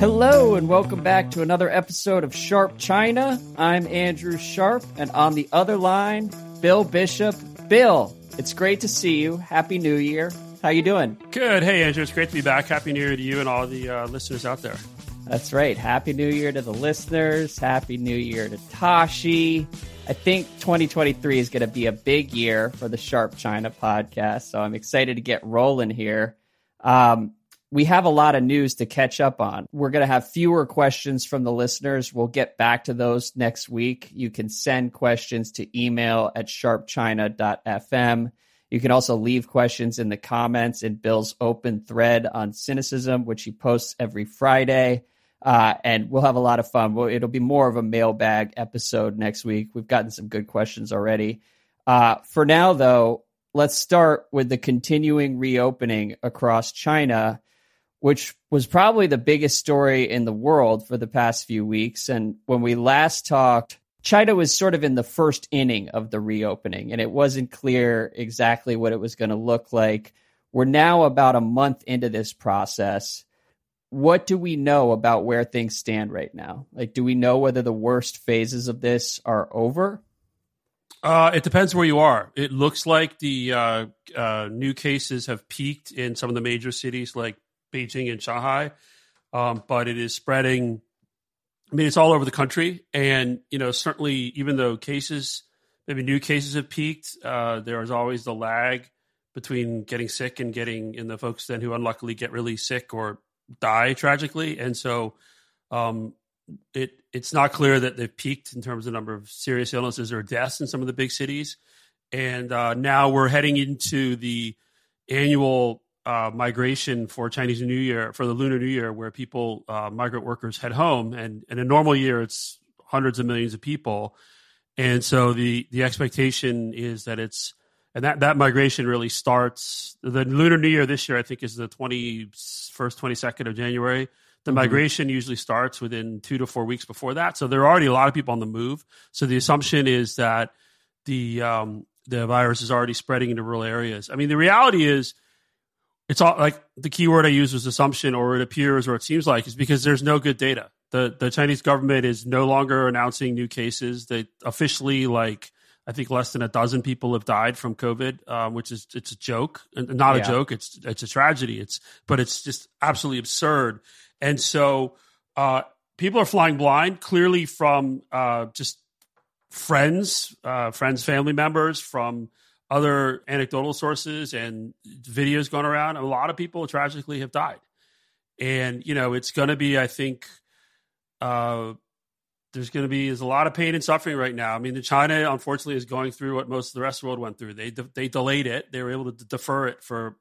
Hello and welcome back to another episode of Sharp China. I'm Andrew Sharp, and on the other line, Bill Bishop. Bill, it's great to see you. Happy New Year. How you doing? Good. Hey, Andrew. It's great to be back. Happy New Year to you and all the listeners out there. That's right. Happy New Year to the listeners. Happy New Year to Tashi. I think 2023 is going to be a big year for the Sharp China podcast, so I'm excited to get rolling here. We have a lot of news to catch up on. We're going to have fewer questions from the listeners. We'll get back to those next week. You can send questions to email at sharpchina.fm. You can also leave questions in the comments in Bill's open thread on Sinocism, which he posts every Friday. And we'll have a lot of fun. It'll be more of a mailbag episode next week. We've gotten some good questions already. For now, though, let's start with the continuing reopening across China, which was probably the biggest story in the world for the past few weeks. And when we last talked, China was sort of in the first inning of the reopening, and it wasn't clear exactly what it was going to look like. We're now about a month into this process. What do we know about where things stand right now? Like, do we know whether the worst phases of this are over? It depends where you are. It looks like the new cases have peaked in some of the major cities like Beijing and Shanghai, but it is spreading. I mean, it's all over the country. And, you know, certainly even though cases, maybe new cases have peaked, there is always the lag between getting sick and the folks then who unluckily get really sick or die tragically. And so it's not clear that they've peaked in terms of number of serious illnesses or deaths in some of the big cities. And now we're heading into the annual migration for Chinese New Year, for the Lunar New Year, where people, migrant workers, head home. And in a normal year, it's hundreds of millions of people. And so the expectation is that that migration really starts. The Lunar New Year this year, I think, is the 21st, 22nd of January. The migration usually starts within 2 to 4 weeks before that. So there are already a lot of people on the move. So the assumption is that the virus is already spreading into rural areas. I mean, the reality is, it's all like the key word I use was assumption, or it appears, or it seems like, is because there's no good data. The Chinese government is no longer announcing new cases. They officially, like, I think less than a dozen people have died from COVID, which is, it's a joke, not a joke. It's a tragedy. But it's just absolutely absurd. And so people are flying blind, clearly from just friends, family members, from other anecdotal sources and videos going around. A lot of people tragically have died. And, you know, it's going to be, I think, there's a lot of pain and suffering right now. I mean, China, unfortunately, is going through what most of the rest of the world went through. They delayed it. They were able to defer it for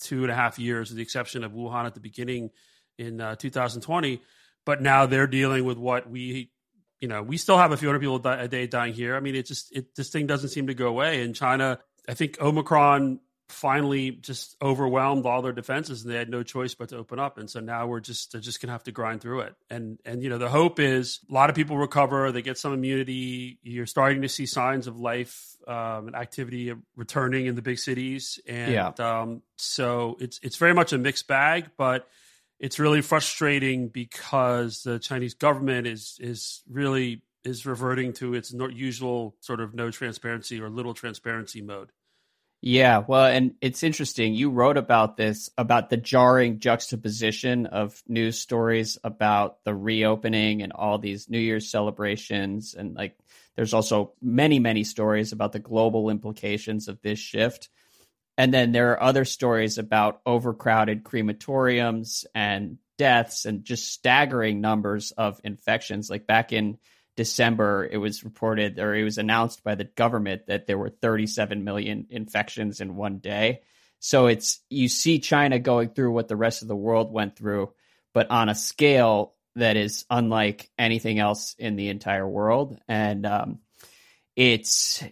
2.5 years, with the exception of Wuhan at the beginning in 2020. But now they're dealing with what we still have a few hundred people a day dying here. I mean, this thing doesn't seem to go away. And China, I think Omicron finally just overwhelmed all their defenses, and they had no choice but to open up. And so now they're just going to have to grind through it. And, you know, the hope is a lot of people recover, they get some immunity. You're starting to see signs of life and activity returning in the big cities. And so it's very much a mixed bag, but it's really frustrating because the Chinese government is really reverting to its usual sort of no transparency or little transparency mode. Yeah, well, and it's interesting. You wrote about this, about the jarring juxtaposition of news stories about the reopening and all these New Year's celebrations. And like, there's also many, many stories about the global implications of this shift. And then there are other stories about overcrowded crematoriums and deaths and just staggering numbers of infections. Like back in December, it was reported, or it was announced by the government, that there were 37 million infections in one day. So you see China going through what the rest of the world went through, but on a scale that is unlike anything else in the entire world. And it's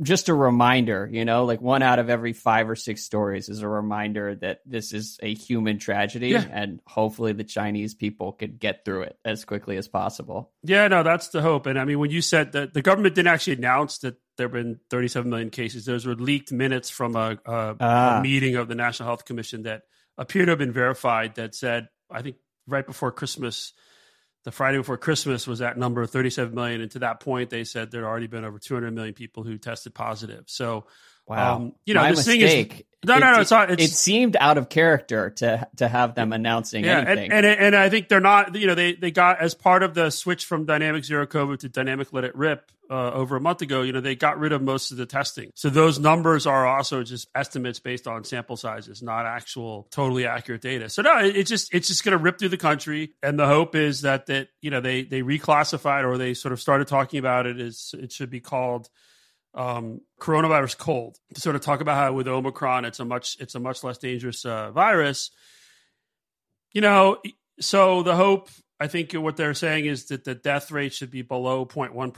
just a reminder, you know, like 1 out of every 5 or 6 stories is a reminder that this is a human tragedy. Yeah. And hopefully the Chinese people could get through it as quickly as possible. Yeah, no, that's the hope. And I mean, when you said that the government didn't actually announce that there have been 37 million cases, those were leaked minutes from a meeting of the National Health Commission that appear to have been verified, that said, I think right before Christmas, the Friday before Christmas, was that number 37 million. And to that point, they said there'd already been over 200 million people who tested positive. So, wow. It seemed out of character to have them announcing anything. And I think they're not, they got, as part of the switch from dynamic zero COVID to dynamic let it rip over a month ago, they got rid of most of the testing. So those numbers are also just estimates based on sample sizes, not actual totally accurate data. So no, it's just going to rip through the country. And the hope is that they reclassified, or they sort of started talking about it as it should be called, coronavirus cold, to sort of talk about how with Omicron it's a much less dangerous virus, so the hope, I think what they're saying is that the death rate should be below 0.1%,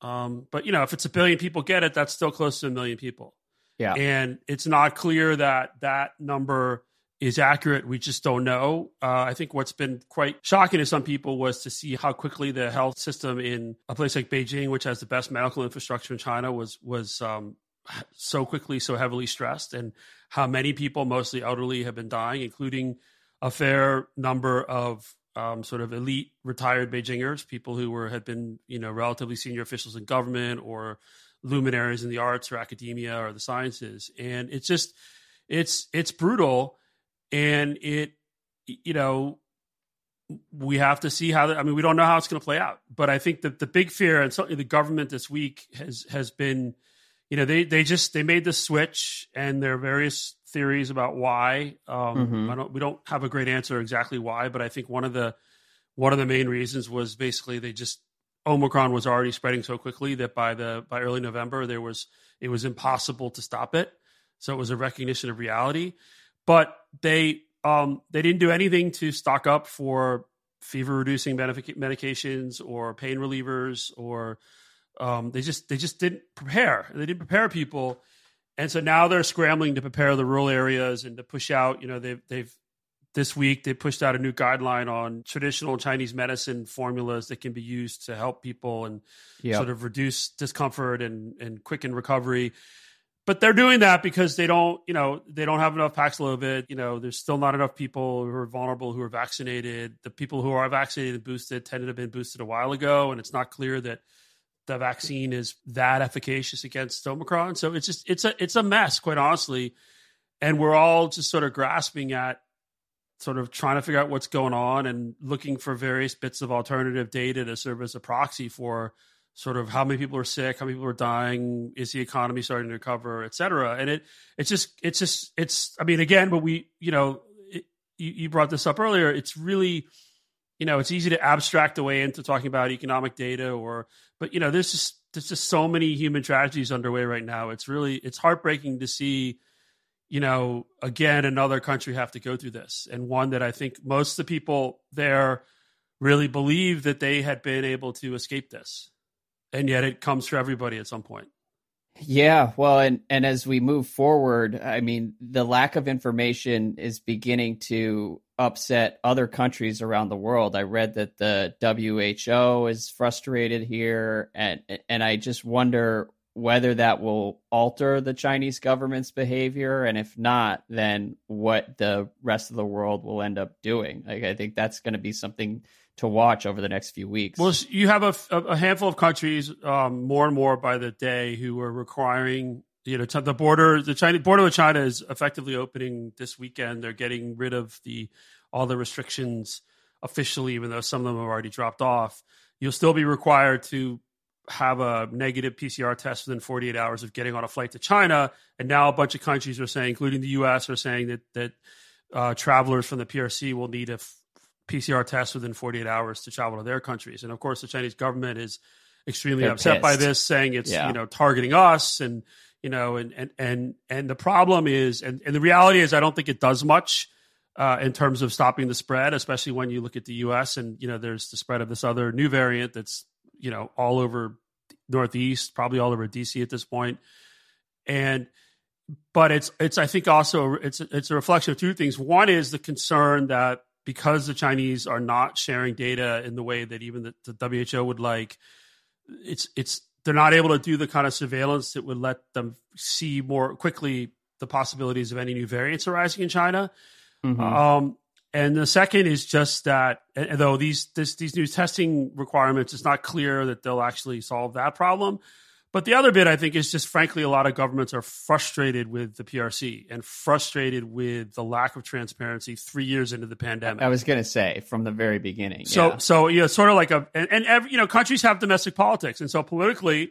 but if it's 1 billion people get it, that's still close to 1 million people, and it's not clear that number is accurate. We just don't know. I think what's been quite shocking to some people was to see how quickly the health system in a place like Beijing, which has the best medical infrastructure in China, was so quickly, so heavily stressed, and how many people, mostly elderly, have been dying, including a fair number of sort of elite retired Beijingers, people who had been relatively senior officials in government or luminaries in the arts or academia or the sciences. And it's just, it's brutal. And we have to see we don't know how it's going to play out. But I think that the big fear, and certainly the government this week has been, they made the switch, and there are various theories about why. We don't have a great answer exactly why, but I think one of the main reasons was basically Omicron was already spreading so quickly that by early November it was impossible to stop it. So it was a recognition of reality. But they didn't do anything to stock up for fever-reducing medications or pain relievers, or they just didn't prepare. They didn't prepare people, and so now they're scrambling to prepare the rural areas and to push out. This week they pushed out a new guideline on traditional Chinese medicine formulas that can be used to help people and sort of reduce discomfort and quicken recovery. But they're doing that because they don't have enough Paxlovid. There's still not enough people who are vulnerable who are vaccinated. The people who are vaccinated and boosted tended to have been boosted a while ago, and it's not clear that the vaccine is that efficacious against Omicron. So it's a mess, quite honestly, and we're all just sort of grasping at sort of trying to figure out what's going on and looking for various bits of alternative data to serve as a proxy for sort of how many people are sick, how many people are dying, is the economy starting to recover, et cetera. And you brought this up earlier. It's really, it's easy to abstract away into talking about economic data but there's just so many human tragedies underway right now. It's heartbreaking to see, again, another country have to go through this. And one that I think most of the people there really believe that they had been able to escape this. And yet it comes for everybody at some point. Yeah, well, and as we move forward, the lack of information is beginning to upset other countries around the world. I read that the WHO is frustrated here, and I just wonder whether that will alter the Chinese government's behavior, and if not, then what the rest of the world will end up doing. I think that's going to be something to watch over the next few weeks. Well, you have a handful of countries, more and more by the day, who are requiring the border. The Chinese border with China is effectively opening this weekend. They're getting rid of all the restrictions officially, even though some of them have already dropped off. You'll still be required to have a negative PCR test within 48 hours of getting on a flight to China. And now a bunch of countries are saying, including the U.S., are saying that travelers from the PRC will need a PCR test within 48 hours to travel to their countries. And of course, the Chinese government is extremely upset by this, saying it's, targeting us. And, and the problem is, and the reality is, I don't think it does much in terms of stopping the spread, especially when you look at the U.S. and, there's the spread of this other new variant that's, all over Northeast, probably all over DC at this point. But it's I think also it's a reflection of two things. One is the concern that because the Chinese are not sharing data in the way that even the WHO would like, they're not able to do the kind of surveillance that would let them see more quickly the possibilities of any new variants arising in China. Mm-hmm. And the second is just that, though these new testing requirements, it's not clear that they'll actually solve that problem. But the other bit, I think, is just frankly, a lot of governments are frustrated with the PRC and frustrated with the lack of transparency 3 years into the pandemic. I was going to say from the very beginning. So you know, sort of like every, you know, countries have domestic politics, and so politically,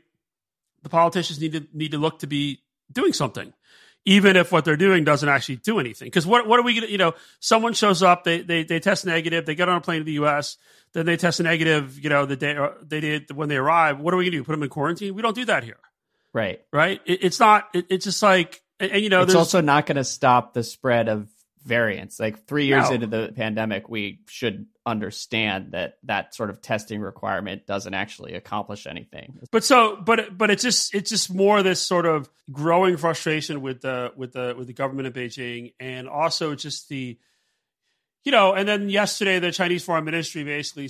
the politicians need to look to be doing something, even if what they're doing doesn't actually do anything. Because what are we going to, you know, someone shows up, they test negative, they get on a plane to the U.S., then they test negative, you know, the day they did when they arrive. What are we going to do? Put them in quarantine? We don't do that here. Right. It's just like, and you know, it's also not going to stop the spread of variants. Like 3 years into the pandemic, we should understand that sort of testing requirement doesn't actually accomplish anything. But it's just more this sort of growing frustration with the government of Beijing, and also just the, you know, and then yesterday the Chinese Foreign Ministry basically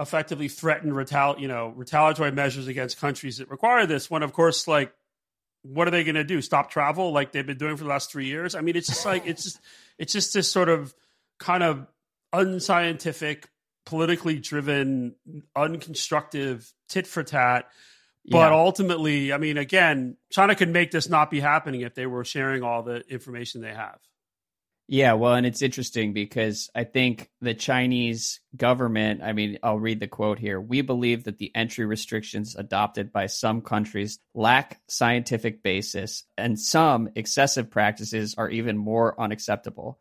effectively threatened retaliatory measures against countries that require this. When of course, like, what are they going to do? Stop travel like they've been doing for the last 3 years? I mean, it's just like it's just this sort of kind of unscientific, politically driven, unconstructive tit for tat. But ultimately, I mean, again, China could make this not be happening if they were sharing all the information they have. Yeah, well, and it's interesting because I think the Chinese government, I mean, I'll read the quote here. "We believe that the entry restrictions adopted by some countries lack scientific basis, and some excessive practices are even more unacceptable."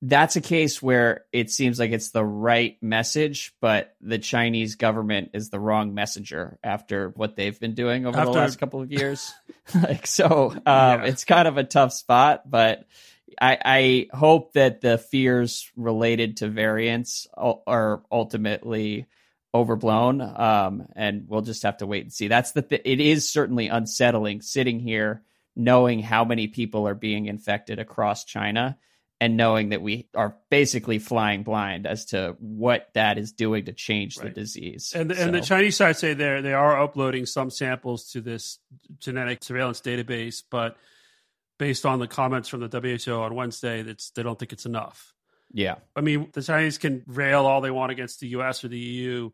That's a case where it seems like it's the right message, but the Chinese government is the wrong messenger after what they've been doing over the last couple of years. It's kind of a tough spot, but I hope that the fears related to variants are ultimately overblown, and we'll just have to wait and see. It is certainly unsettling sitting here knowing how many people are being infected across China, and knowing that we are basically flying blind as to what that is doing to change the disease. And the Chinese side say they are uploading some samples to this genetic surveillance database, but based on the comments from the WHO on Wednesday, they don't think it's enough. Yeah. I mean, the Chinese can rail all they want against the US or the EU,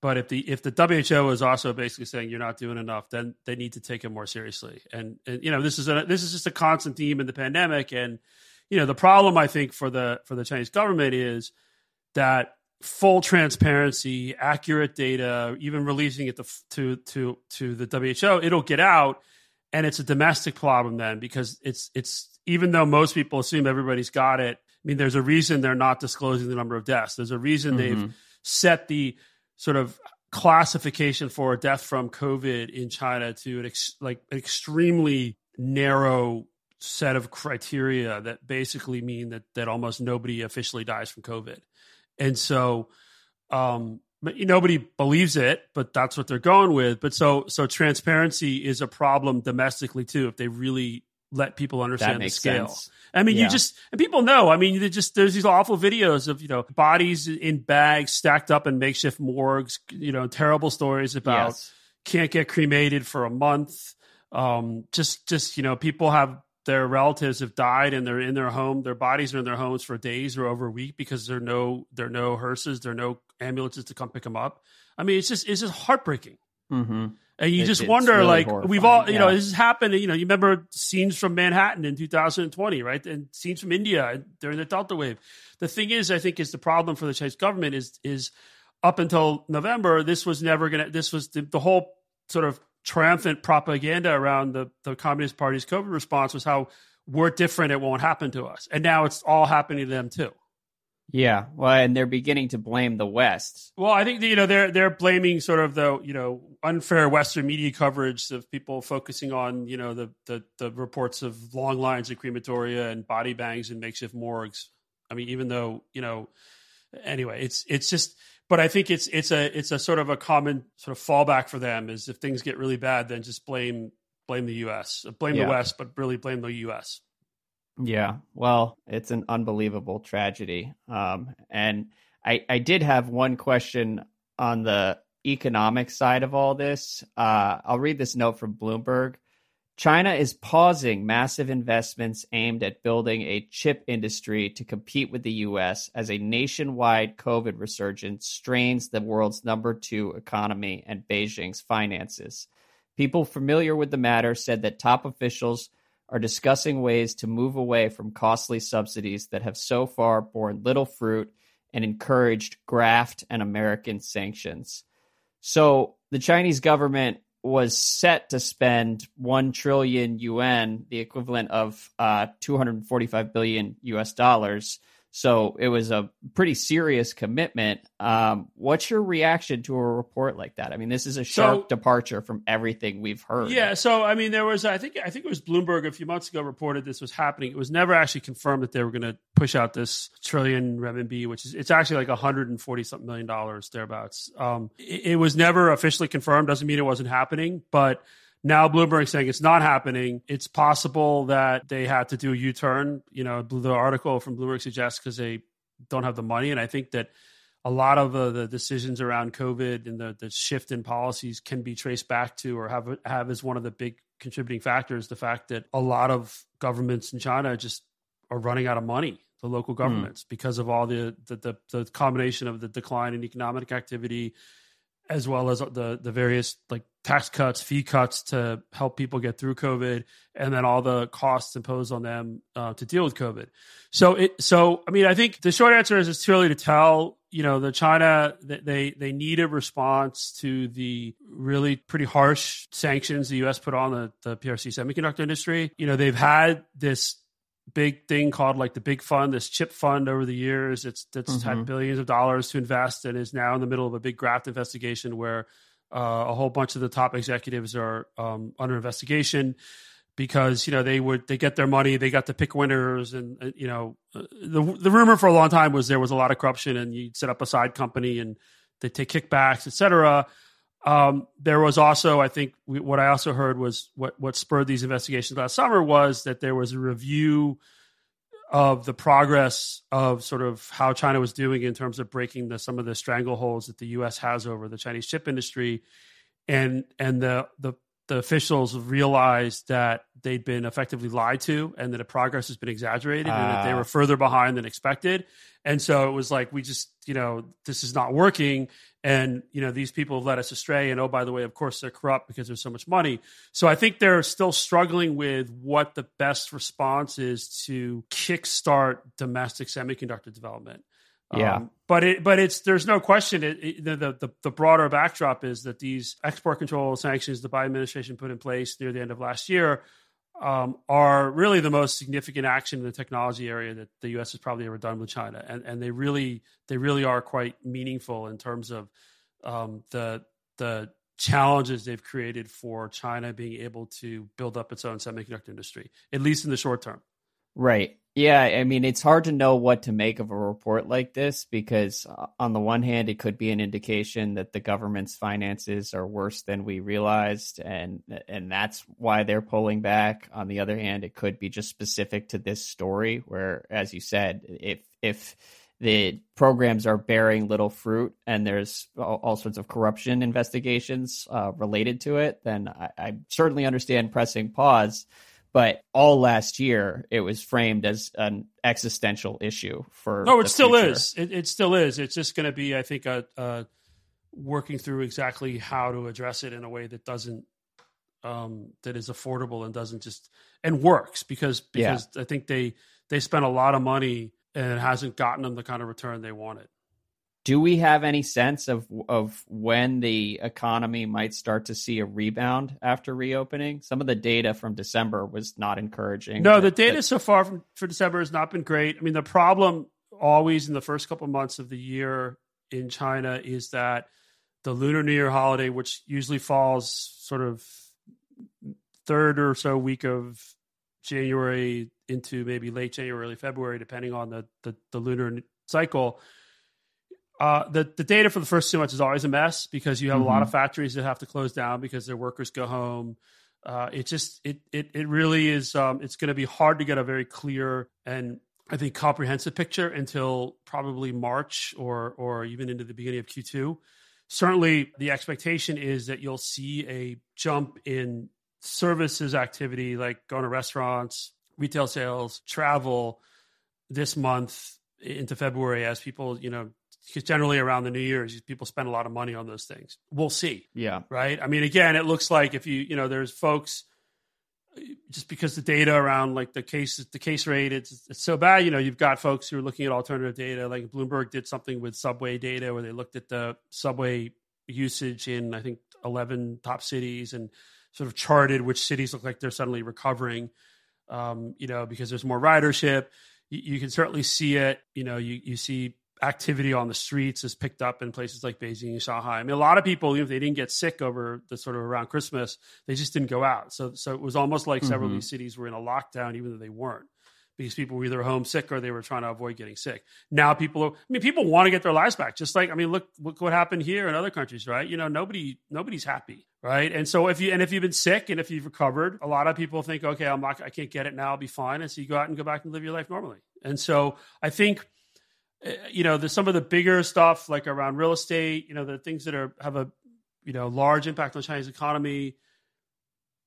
but if the WHO is also basically saying you're not doing enough, then they need to take it more seriously. And you know, this is just a constant theme in the pandemic. And you know, the problem, I think, for the Chinese government is that full transparency, accurate data, even releasing it to the WHO, it'll get out, and it's a domestic problem then, because it's even though most people assume everybody's got it. I mean, there's a reason they're not disclosing the number of deaths. There's a reason they've set the sort of classification for a death from COVID in China to an extremely narrow set of criteria that basically mean that almost nobody officially dies from COVID. And so nobody believes it, but that's what they're going with. But so transparency is a problem domestically too, if they really let people understand the scale. Sense. I mean, and people know, I mean, there's these awful videos of, you know, bodies in bags stacked up in makeshift morgues, you know, terrible stories about can't get cremated for a month. You know, people have, their relatives have died and they're in their home. Their bodies are in their homes for days or over a week because there are no hearses, there are no ambulances to come pick them up. I mean, it's just heartbreaking. Mm-hmm. And you just wonder, really, like, horrifying. We've all, you know, this has happened. You know, you remember scenes from Manhattan in 2020, right? And scenes from India during the Delta wave. The thing is, I think, is the problem for the Chinese government is up until November, the whole sort of triumphant propaganda around the Communist Party's COVID response was how we're different, it won't happen to us. And now it's all happening to them too. Yeah. Well, and they're beginning to blame the West. Well, I think, you know, they're blaming sort of the, you know, unfair Western media coverage of people focusing on, you know, the reports of long lines at crematoria and body bangs and makeshift morgues. I mean, even though, you know, anyway, it's just, but I think it's a sort of a common sort of fallback for them is if things get really bad, then just blame the U.S., blame the West, but really blame the U.S. Yeah, well, it's an unbelievable tragedy. And I did have one question on the economic side of all this. I'll read this note from Bloomberg. China is pausing massive investments aimed at building a chip industry to compete with the U.S. as a nationwide COVID resurgence strains the world's number 2 economy and Beijing's finances. People familiar with the matter said that top officials are discussing ways to move away from costly subsidies that have so far borne little fruit and encouraged graft and American sanctions. So the Chinese government was set to spend 1 trillion yuan, the equivalent of $245 billion. So it was a pretty serious commitment. What's your reaction to a report like that? I mean, this is a sharp departure from everything we've heard. Yeah. So, I mean, there was, I think it was Bloomberg a few months ago reported this was happening. It was never actually confirmed that they were going to push out this trillion renminbi, which is, it's actually like $140 something million thereabouts. It was never officially confirmed. Doesn't mean it wasn't happening, but now Bloomberg's saying it's not happening. It's possible that they had to do a U-turn. You know, the article from Bloomberg suggests because they don't have the money. And I think that a lot of the decisions around COVID and the shift in policies can be traced back to or have as one of the big contributing factors the fact that a lot of governments in China just are running out of money, the local governments, because of all the combination of the decline in economic activity as well as the various like tax cuts, fee cuts to help people get through COVID, and then all the costs imposed on them to deal with COVID. So I mean, I think the short answer is it's too early to tell. You know, the China, they need a response to the really pretty harsh sanctions the U.S. put on the PRC semiconductor industry. You know, they've had this big thing called like the big fund, this chip fund over the years. It's had billions of dollars to invest and is now in the middle of a big graft investigation where a whole bunch of the top executives are under investigation because, you know, they get their money, they got to pick winners. And, you know, the rumor for a long time was there was a lot of corruption and you'd set up a side company and they take kickbacks, et cetera. There was also, I think what I also heard was what spurred these investigations last summer was that there was a review of the progress of sort of how China was doing in terms of breaking some of the strangleholds that the U.S. has over the Chinese chip industry. And the officials realized that they'd been effectively lied to and that the progress has been exaggerated and that they were further behind than expected. And so it was like, we just, you know, this is not working. And, you know, these people have led us astray. And, oh, by the way, of course, they're corrupt because there's so much money. So I think they're still struggling with what the best response is to kickstart domestic semiconductor development. Yeah. But there's no question the broader backdrop is that these export control sanctions the Biden administration put in place near the end of last year are really the most significant action in the technology area that the U.S. has probably ever done with China. And they really are quite meaningful in terms of the challenges they've created for China being able to build up its own semiconductor industry, at least in the short term. Right. Yeah. I mean, it's hard to know what to make of a report like this, because on the one hand, it could be an indication that the government's finances are worse than we realized. And that's why they're pulling back. On the other hand, it could be just specific to this story where, as you said, if the programs are bearing little fruit and there's all sorts of corruption investigations related to it, then I certainly understand pressing pause. But all last year, it was framed as an existential issue for. No, it still is. It still is. It's just going to be, I think, working through exactly how to address it in a way that doesn't, that is affordable and doesn't just and works because I think they spent a lot of money and it hasn't gotten them the kind of return they wanted. Do we have any sense of when the economy might start to see a rebound after reopening? Some of the data from December was not encouraging. No, the data so far for December has not been great. I mean, the problem always in the first couple of months of the year in China is that the Lunar New Year holiday, which usually falls sort of third or so week of January into maybe late January, early February, depending on the lunar cycle. The data for the first 2 months is always a mess because you have a lot of factories that have to close down because their workers go home. It really is, it's going to be hard to get a very clear and I think comprehensive picture until probably March or even into the beginning of Q2. Certainly the expectation is that you'll see a jump in services activity, like going to restaurants, retail sales, travel this month into February as people, you know, because generally around the New Year's, people spend a lot of money on those things. We'll see. Yeah. Right. I mean, again, it looks like if you know, there's folks, just because the data around like the case rate, it's so bad, you know, you've got folks who are looking at alternative data. Like Bloomberg did something with subway data where they looked at the subway usage in, I think, 11 top cities and sort of charted which cities look like they're suddenly recovering, you know, because there's more ridership. You can certainly see it. You know, you see activity on the streets is picked up in places like Beijing and Shanghai. I mean, a lot of people, even if they didn't get sick over the sort of around Christmas, they just didn't go out. So it was almost like several of these cities were in a lockdown, even though they weren't, because people were either homesick or they were trying to avoid getting sick. Now people want to get their lives back. Just like, I mean, look what happened here in other countries, right? You know, nobody's happy, right? And so if you've been sick and if you've recovered, a lot of people think, okay, I can't get it now, I'll be fine. And so you go out and go back and live your life normally. And so I think, you know, there's some of the bigger stuff like around real estate, you know, the things that have a, you know, large impact on the Chinese economy.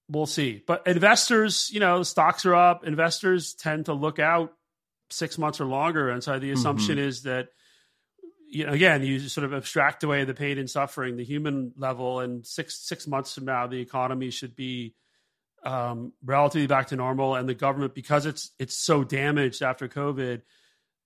We'll see. But investors, you know, stocks are up. Investors tend to look out 6 months or longer. And so the assumption is that, you know, again, you sort of abstract away the pain and suffering, the human level. And six months from now, the economy should be relatively back to normal. And the government, because it's so damaged after COVID,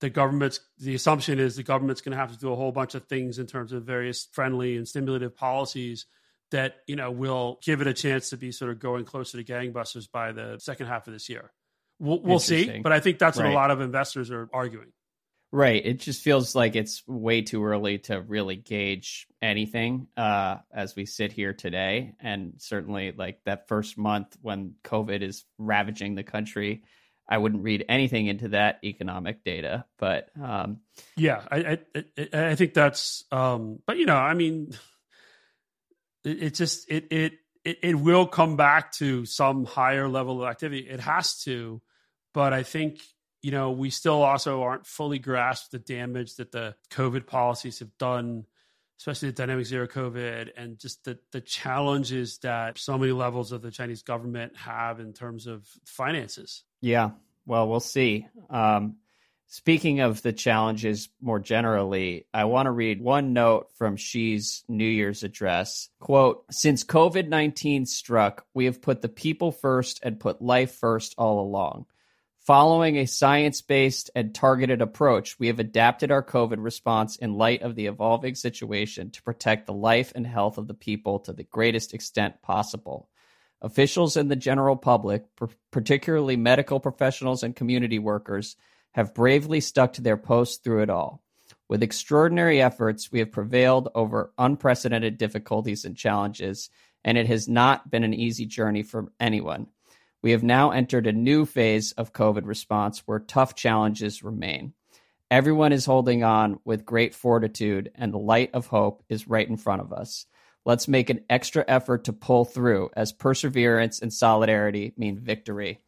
the assumption is the government's going to have to do a whole bunch of things in terms of various friendly and stimulative policies that, you know, will give it a chance to be sort of going closer to gangbusters by the second half of this year. We'll see, but I think that's what a lot of investors are arguing. Right. It just feels like it's way too early to really gauge anything as we sit here today. And certainly like that first month when COVID is ravaging the country, I wouldn't read anything into that economic data, but I think that's. But you know, I mean, it will come back to some higher level of activity. It has to, but I think, you know, we still also aren't fully grasped the damage that the COVID policies have done, especially the dynamic zero COVID, and just the challenges that so many levels of the Chinese government have in terms of finances. Yeah, well, we'll see. Speaking of the challenges more generally, I want to read one note from Xi's New Year's address. Quote, "Since COVID-19 struck, we have put the people first and put life first all along. Following a science-based and targeted approach, we have adapted our COVID response in light of the evolving situation to protect the life and health of the people to the greatest extent possible. Officials and the general public, particularly medical professionals and community workers, have bravely stuck to their posts through it all. With extraordinary efforts, we have prevailed over unprecedented difficulties and challenges, and it has not been an easy journey for anyone. We have now entered a new phase of COVID response where tough challenges remain. Everyone is holding on with great fortitude, and the light of hope is right in front of us. Let's make an extra effort to pull through, as perseverance and solidarity mean victory."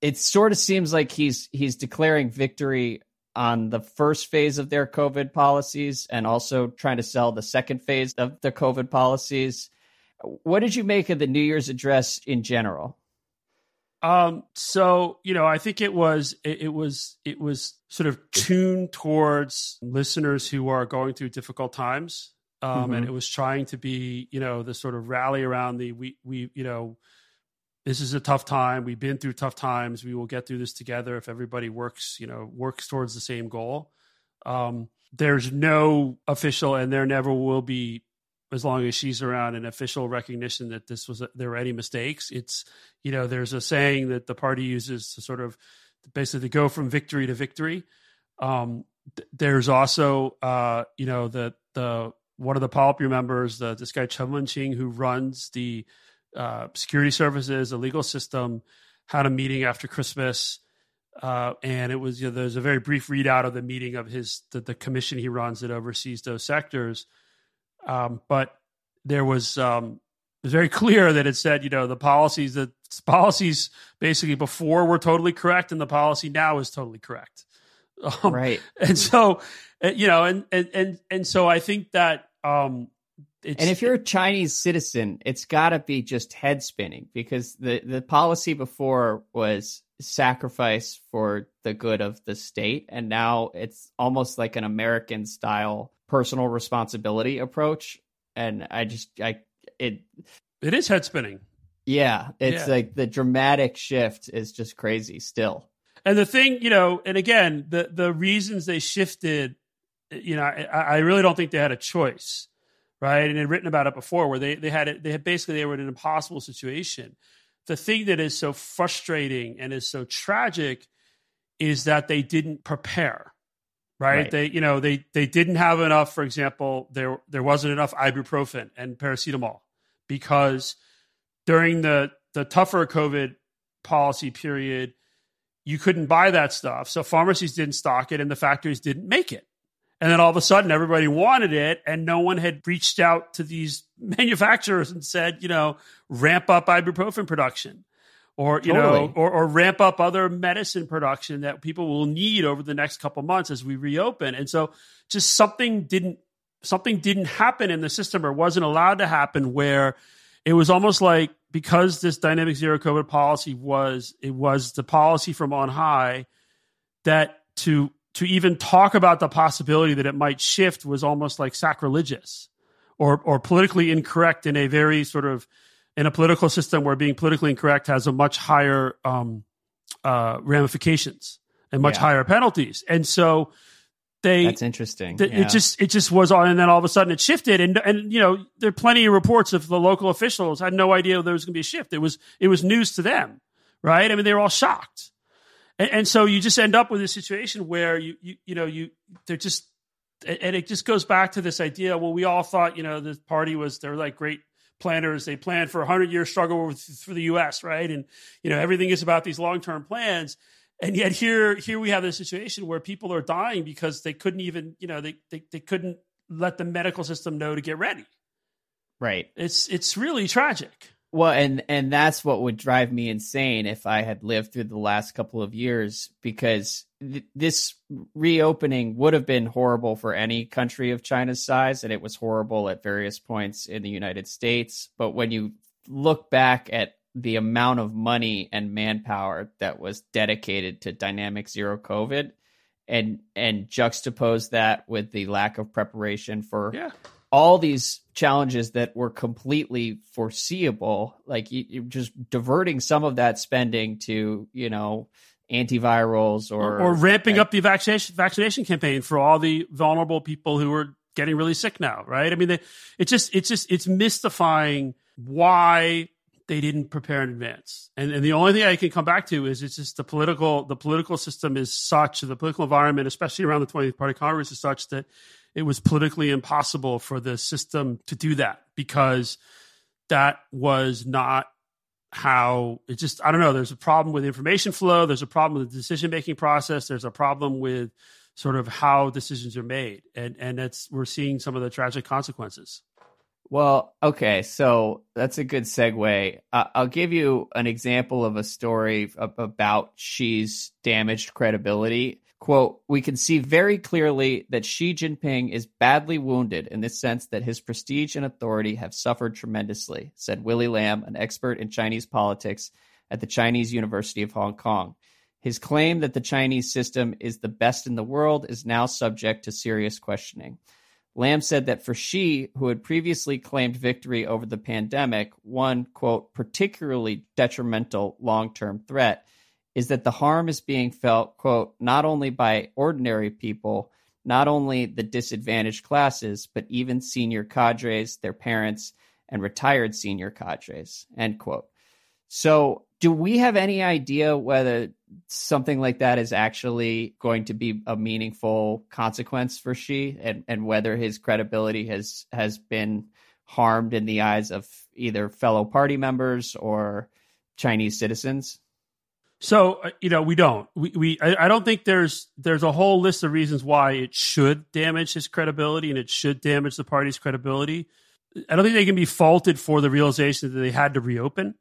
It sort of seems like he's declaring victory on the first phase of their COVID policies and also trying to sell the second phase of the COVID policies. What did you make of the New Year's address in general? So, you know, I think it was sort of tuned towards listeners who are going through difficult times. And it was trying to be, you know, the sort of rally around the, we, you know, this is a tough time. We've been through tough times. We will get through this together if everybody works towards the same goal. There's no official, and there never will be, as long as she's around, an official recognition that this was, there were any mistakes. It's, you know, there's a saying that the party uses to sort of basically go from victory to victory. There's also, you know, the one of the Politburo members, this guy Chen Wenqing, who runs the security services, the legal system, had a meeting after Christmas, and it was, you know, there's a very brief readout of the meeting of the commission he runs that oversees those sectors. But there was it was very clear that it said, you know, the policies basically before were totally correct, and the policy now is totally correct. Right, and so, you know, and so I think that And if you're a Chinese citizen, it's got to be just head spinning, because the policy before was sacrifice for the good of the state. And now it's almost like an American style personal responsibility approach. And it is head spinning. Yeah. It's like the dramatic shift is just crazy still. And the thing, and again, the reasons they shifted, I really don't think they had a choice. Right. And I'd written about it before where they were in an impossible situation. The thing that is so frustrating and is so tragic is that they didn't prepare. Right. They didn't have enough. For example, there wasn't enough ibuprofen and paracetamol, because during the tougher COVID policy period, you couldn't buy that stuff. So pharmacies didn't stock it and the factories didn't make it. And then all of a sudden, everybody wanted it, and no one had reached out to these manufacturers and said, ramp up ibuprofen production, or, or ramp up other medicine production that people will need over the next couple months as we reopen. And so just something didn't happen in the system, or wasn't allowed to happen, where it was almost like, because this dynamic zero COVID policy was the policy from on high, that to even talk about the possibility that it might shift was almost like sacrilegious or politically incorrect in a very sort of, in a political system where being politically incorrect has a much higher ramifications and much higher penalties. And so that's interesting. It just was on. And then all of a sudden it shifted. And there are plenty of reports of the local officials had no idea there was going to be a shift. It was news to them. Right. I mean, they were all shocked. And so you just end up with a situation where it just goes back to this idea. Well, we all thought, the party they're like great planners. They planned for 100-year struggle through the U.S., right? And, everything is about these long-term plans. And yet here we have this situation where people are dying because they couldn't even, they couldn't let the medical system know to get ready. Right. It's really tragic. Well, and that's what would drive me insane if I had lived through the last couple of years, because this reopening would have been horrible for any country of China's size, and it was horrible at various points in the United States. But when you look back at the amount of money and manpower that was dedicated to dynamic zero COVID, and juxtapose that with the lack of preparation for all these challenges that were completely foreseeable, like you're just diverting some of that spending to, antivirals or ramping up the vaccination campaign for all the vulnerable people who are getting really sick now. Right. I mean, it's mystifying why they didn't prepare in advance. And the only thing I can come back to is it's just the political system is such, the political environment, especially around the 20th Party Congress, is such that it was politically impossible for the system to do that, because that was not how it just, I don't know. There's a problem with information flow. There's a problem with the decision-making process. There's a problem with sort of how decisions are made. And we're seeing some of the tragic consequences. Well, okay. So that's a good segue. I'll give you an example of a story about Xi's damaged credibility. Quote, "We can see very clearly that Xi Jinping is badly wounded in the sense that his prestige and authority have suffered tremendously," said Willie Lam, an expert in Chinese politics at the Chinese University of Hong Kong. "His claim that the Chinese system is the best in the world is now subject to serious questioning." Lam said that for Xi, who had previously claimed victory over the pandemic, one, quote, "particularly detrimental long-term threat is that the harm is being felt," quote, "not only by ordinary people, not only the disadvantaged classes, but even senior cadres, their parents, and retired senior cadres," end quote. So do we have any idea whether something like that is actually going to be a meaningful consequence for Xi, and whether his credibility has been harmed in the eyes of either fellow party members or Chinese citizens? So, we don't. I don't think there's a whole list of reasons why it should damage his credibility and it should damage the party's credibility. I don't think they can be faulted for the realization that they had to reopen,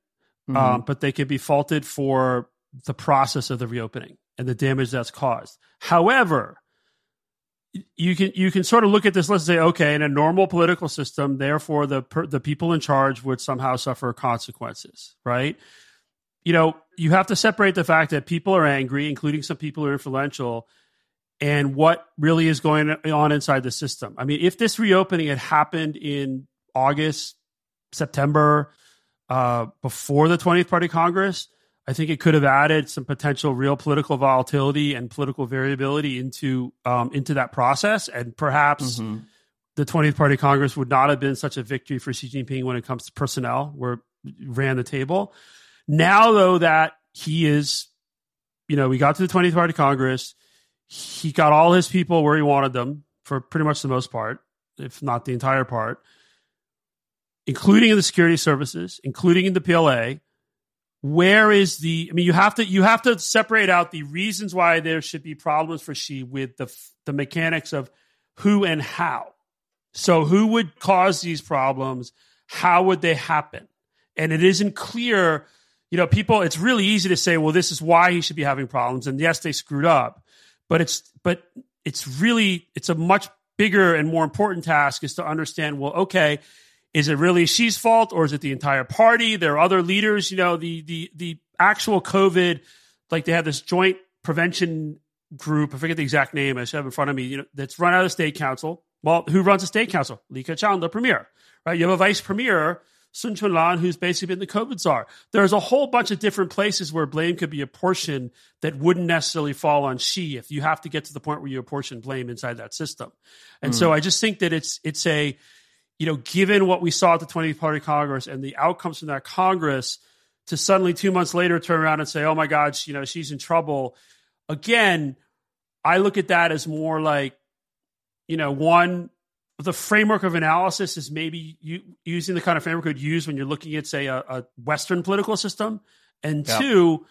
but they can be faulted for the process of the reopening and the damage that's caused. However, you can sort of look at this list and say, okay, in a normal political system, therefore the people in charge would somehow suffer consequences, right? You know, you have to separate the fact that people are angry, including some people who are influential, and what really is going on inside the system. I mean, if this reopening had happened in August, September, before the 20th Party Congress, I think it could have added some potential real political volatility and political variability into that process. And perhaps the 20th Party Congress would not have been such a victory for Xi Jinping when it comes to personnel, where he ran the table. Now, though, that he is, you know, we got to the 20th Party Congress, he got all his people where he wanted them for pretty much the most part, if not the entire part, including in the security services, including in the PLA. Where is the? I mean, you have to separate out the reasons why there should be problems for Xi with the mechanics of who and how. So, who would cause these problems? How would they happen? And it isn't clear. You know, people. It's really easy to say, "Well, this is why he should be having problems," and yes, they screwed up. But it's a much bigger and more important task is to understand. Well, okay. Is it really Xi's fault, or is it the entire party? There are other leaders, you know, the actual COVID, like they have this joint prevention group. I forget the exact name. I should have it in front of me. You know, that's run out of the State Council. Well, who runs the State Council? Li Keqiang, the premier, right? You have a vice premier, Sun Chun Lan, who's basically been the COVID czar. There's a whole bunch of different places where blame could be apportioned that wouldn't necessarily fall on Xi if you have to get to the point where you apportion blame inside that system. And so I just think that it's a... You know, given what we saw at the 20th Party Congress and the outcomes from that Congress, to suddenly 2 months later turn around and say, oh my God, you know, she's in trouble. Again, I look at that as more like, you know, one, the framework of analysis is maybe using the kind of framework you'd use when you're looking at, say, a Western political system. And two,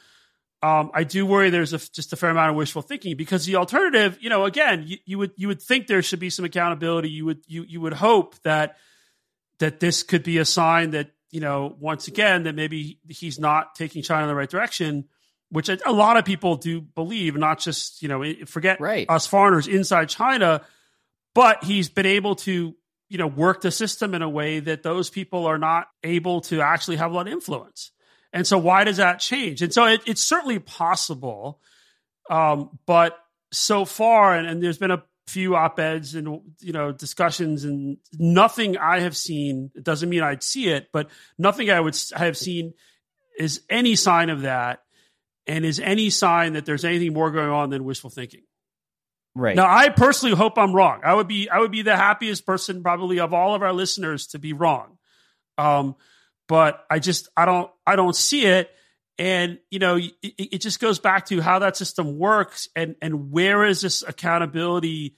I do worry there's just a fair amount of wishful thinking, because the alternative, you know, again, you would think there should be some accountability. You would hope that this could be a sign that, you know, once again, that maybe he's not taking China in the right direction, which a lot of people do believe, not just, you know, forget us foreigners inside China, but he's been able to, you know, work the system in a way that those people are not able to actually have a lot of influence. And so why does that change? And so it's certainly possible, but so far, and there's been a few op-eds and, you know, discussions, and nothing I have seen, it doesn't mean I'd see it, but nothing I have seen is any sign of that, and is any sign that there's anything more going on than wishful thinking. Right. Now, I personally hope I'm wrong. I would be the happiest person probably of all of our listeners to be wrong. But I don't see it. And, you know, it just goes back to how that system works, and where is this accountability,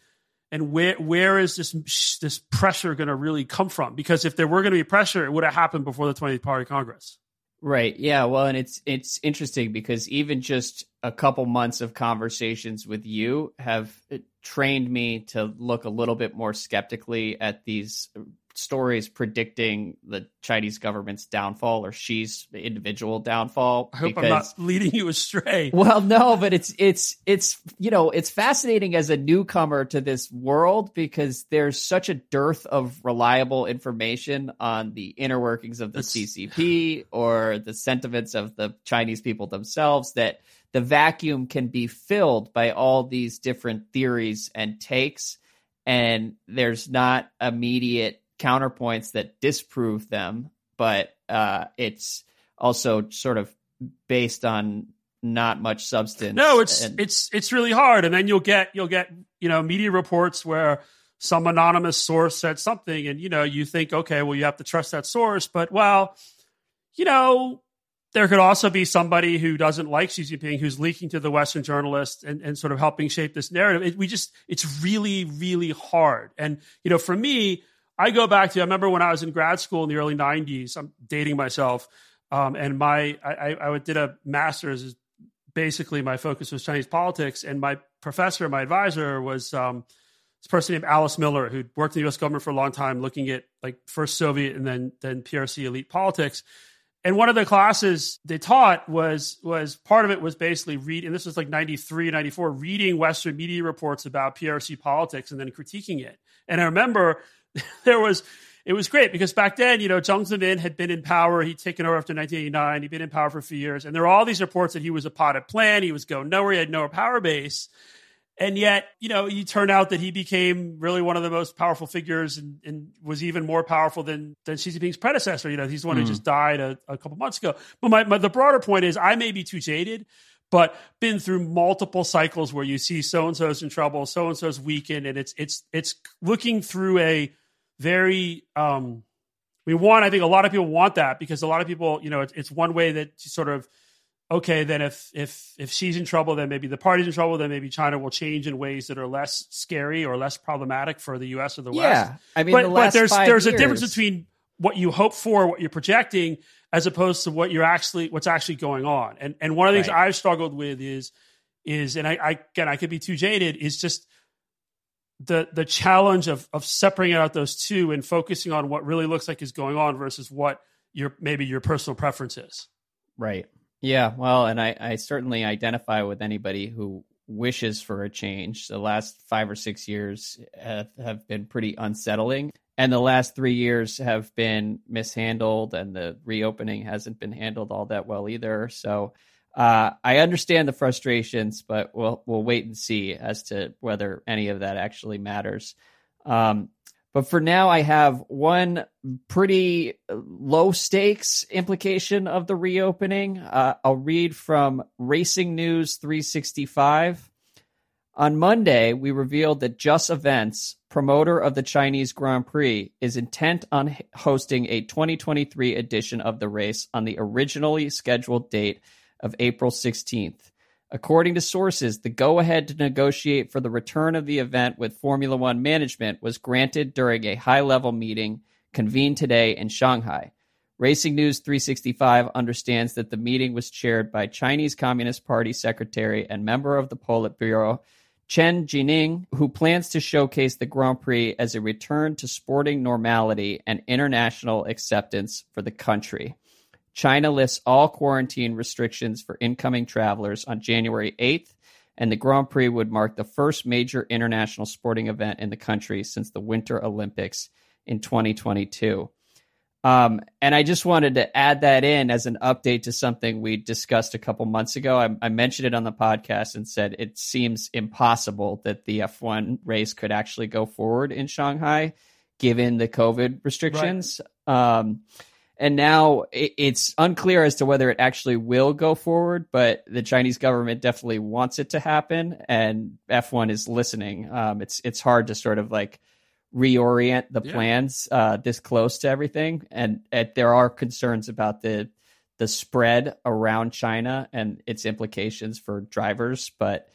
and where is this pressure going to really come from? Because if there were going to be pressure, it would have happened before the 20th Party Congress. Right. Yeah. Well, and it's interesting because even just a couple months of conversations with you have trained me to look a little bit more skeptically at these stories predicting the Chinese government's downfall, or Xi's individual downfall. I hope I'm not leading you astray. Well, no, but it's you know, it's fascinating as a newcomer to this world, because there's such a dearth of reliable information on the inner workings of the CCP or the sentiments of the Chinese people themselves, that the vacuum can be filled by all these different theories and takes, and there's not immediate counterpoints that disprove them, but it's also sort of based on not much substance. No, it's really hard. And then you'll get, you know, media reports where some anonymous source said something, and, you know, you think, okay, well, you have to trust that source, but, well, you know, there could also be somebody who doesn't like Xi Jinping who's leaking to the Western journalists and sort of helping shape this narrative. It's really, really hard. And, you know, for me, I go back to, I remember when I was in grad school in the early 90s, I'm dating myself, and I did a master's. Basically, my focus was Chinese politics, and my professor, my advisor was this person named Alice Miller, who'd worked in the U.S. government for a long time, looking at like first Soviet and then PRC elite politics. And one of the classes they taught was part of it was basically read, and this was like 93, 94, reading Western media reports about PRC politics and then critiquing it. And I remember it was great because back then, you know, Jiang Zemin had been in power. He'd taken over after 1989. He'd been in power for a few years. And there were all these reports that he was a potted plant. He was going nowhere. He had no power base. And yet, you know, you turn out that he became really one of the most powerful figures and was even more powerful than Xi Jinping's predecessor. You know, he's the one who just died a couple months ago. But the broader point is I may be too jaded, but been through multiple cycles where you see so-and-so's in trouble, so-and-so's weakened. And it's looking through a very, I think a lot of people want that because a lot of people, you know, it's one way that you sort of, okay, then if she's in trouble, then maybe the party's in trouble, then maybe China will change in ways that are less scary or less problematic for the U.S. or the West. Yeah, I mean, there's a difference between what you hope for, what you're projecting, as opposed to what you're actually what's actually going on. And one of the things I've struggled with is and I could be too jaded, is just the challenge of separating out those two and focusing on what really looks like is going on versus what your personal preference is. Right. Yeah, well, and I certainly identify with anybody who wishes for a change. The last 5 or 6 years have been pretty unsettling, and the last 3 years have been mishandled, and the reopening hasn't been handled all that well either. So I understand the frustrations, but we'll wait and see as to whether any of that actually matters. But for now, I have one pretty low stakes implication of the reopening. I'll read from Racing News 365. On Monday, we revealed that Just Events, promoter of the Chinese Grand Prix, is intent on hosting a 2023 edition of the race on the originally scheduled date of April 16th. According to sources, the go-ahead to negotiate for the return of the event with Formula One management was granted during a high-level meeting convened today in Shanghai. Racing News 365 understands that the meeting was chaired by Chinese Communist Party Secretary and member of the Politburo, Chen Wenqing, who plans to showcase the Grand Prix as a return to sporting normality and international acceptance for the country. China lifts all quarantine restrictions for incoming travelers on January 8th, and the Grand Prix would mark the first major international sporting event in the country since the Winter Olympics in 2022. And I just wanted to add that in as an update to something we discussed a couple months ago. I mentioned it on the podcast and said it seems impossible that the F1 race could actually go forward in Shanghai, given the COVID restrictions. Right. And now it's unclear as to whether it actually will go forward, but the Chinese government definitely wants it to happen, and F1 is listening. It's hard to sort of like reorient the plans this close to everything, and there are concerns about the spread around China and its implications for drivers, but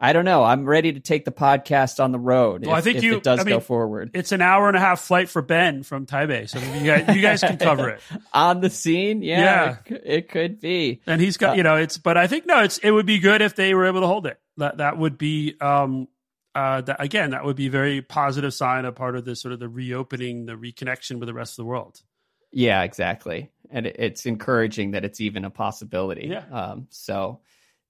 I don't know. I'm ready to take the podcast on the road. Well, if it does go forward. It's an hour and a half flight for Ben from Taipei, so you guys can cover it on the scene. Yeah, yeah. It could be. And he's got, But I think it would be good if they were able to hold it. That would be, that would be a very positive sign, a part of this sort of the reopening, the reconnection with the rest of the world. Yeah, exactly. And it's encouraging that it's even a possibility. Yeah. So.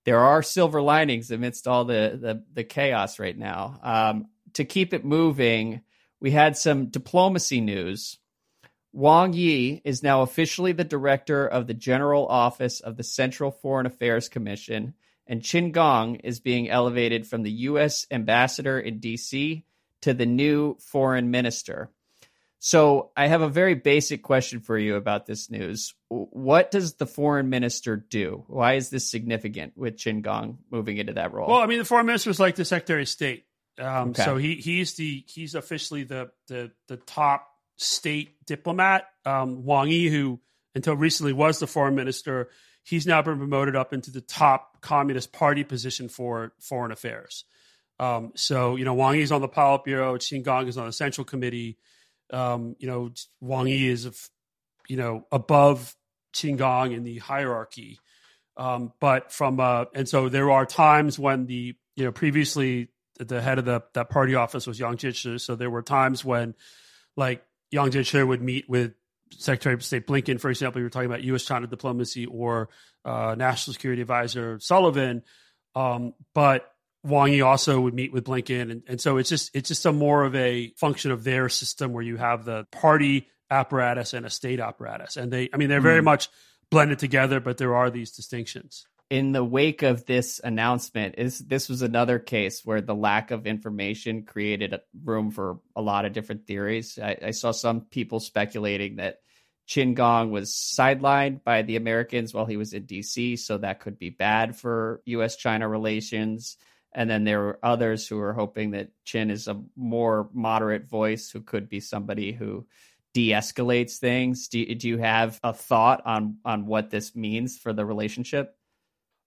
There are silver linings amidst all the chaos right now. To keep it moving, we had some diplomacy news. Wang Yi is now officially the director of the General Office of the Central Foreign Affairs Commission, and Qin Gang is being elevated from the U.S. ambassador in D.C. to the new foreign minister. So I have a very basic question for you about this news. What does the foreign minister do? Why is this significant with Qin Gang moving into that role? Well, I mean, the foreign minister is like the Secretary of State. So he's officially the top state diplomat. Wang Yi, who until recently was the foreign minister, he's now been promoted up into the top Communist Party position for foreign affairs. So Wang Yi is on the Politburo, Qin Gang is on the Central Committee. Wang Yi is, above Qin Gang in the hierarchy. And so there are times when previously the head of that party office was Yang Jiechi. So there were times when Yang Jiechi would meet with Secretary of State Blinken, for example, you were talking about U.S.-China diplomacy, or National Security Advisor Sullivan, but Wang Yi also would meet with Blinken, and so it's just a more of a function of their system where you have the party apparatus and a state apparatus, and they're very much blended together, but there are these distinctions. In the wake of this announcement, this was another case where the lack of information created room for a lot of different theories. I saw some people speculating that Qin Gang was sidelined by the Americans while he was in D.C., so that could be bad for U.S.-China relations. And then there were others who were hoping that Qin is a more moderate voice who could be somebody who de-escalates things. Do you have a thought on what this means for the relationship?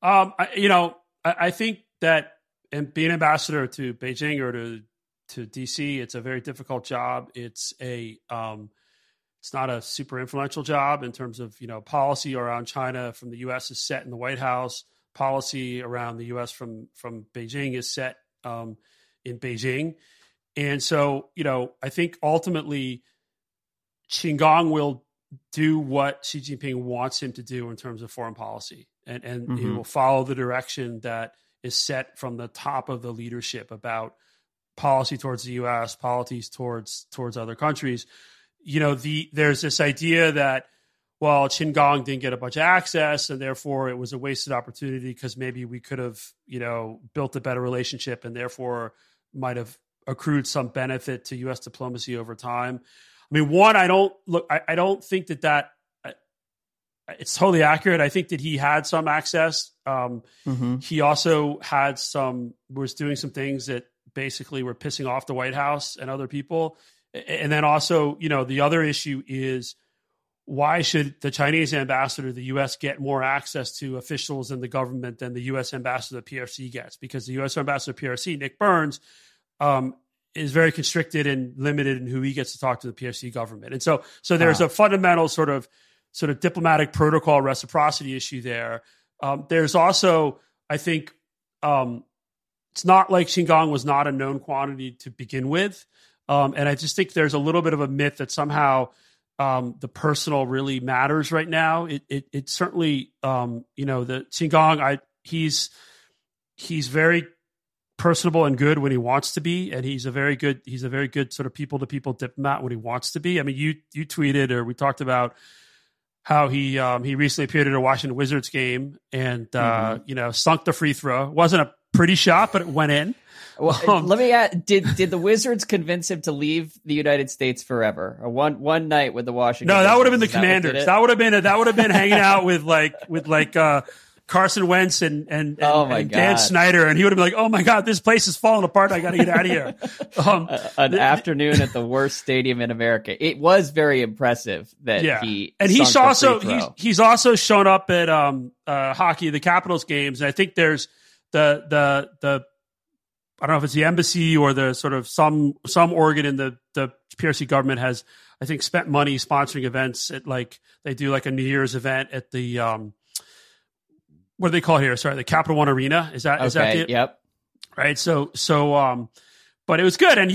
I think that and being ambassador to Beijing or to D.C., it's a very difficult job. It's it's not a super influential job in terms of, policy around China from the U.S. is set in the White House. Policy around the U.S. from Beijing is set in Beijing. And so, I think ultimately Qin Gang will do what Xi Jinping wants him to do in terms of foreign policy. And mm-hmm. He will follow the direction that is set from the top of the leadership about policy towards the U.S., policies towards other countries. There's this idea that, well, Qin Gang didn't get a bunch of access and therefore it was a wasted opportunity because maybe we could have, built a better relationship and therefore might have accrued some benefit to U.S. diplomacy over time. I mean, I don't think that it's totally accurate. I think that he had some access. He also was doing some things that basically were pissing off the White House and other people. And then also, the other issue is why should the Chinese ambassador to the U.S. get more access to officials in the government than the U.S. ambassador to PRC gets? Because the U.S. ambassador to PRC, Nick Burns, is very constricted and limited in who he gets to talk to the PRC government. And so there's a fundamental sort of diplomatic protocol reciprocity issue there. There's also, I think, it's not like Qin Gang was not a known quantity to begin with. And I just think there's a little bit of a myth that somehow the personal really matters right now. It certainly, the Qin Gang, he's very personable and good when he wants to be, and he's a very good sort of people to people diplomat when he wants to be. I mean, you tweeted or we talked about how he recently appeared at a Washington Wizards game and sunk the free throw. Wasn't a pretty shot, but it went in. Well, let me ask, did the Wizards convince him to leave the United States forever? Or one night with the Washington? No, that would have been the Commanders. That would have been hanging out with Carson Wentz and Dan Snyder, and he would have been like, "Oh my God, this place is falling apart. I got to get out of here." An afternoon at the worst stadium in America. It was very impressive that he and he's also shown up at hockey, the Capitals games. And I think there's the I don't know if it's the embassy or the sort of some organ in the PRC government has, I think, spent money sponsoring events at they do a New Year's event at the what do they call it here? Sorry, the Capital One Arena. Is that it? Yep. Right. So, but it was good. And,